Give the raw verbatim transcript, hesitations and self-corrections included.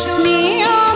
স্বপ্নে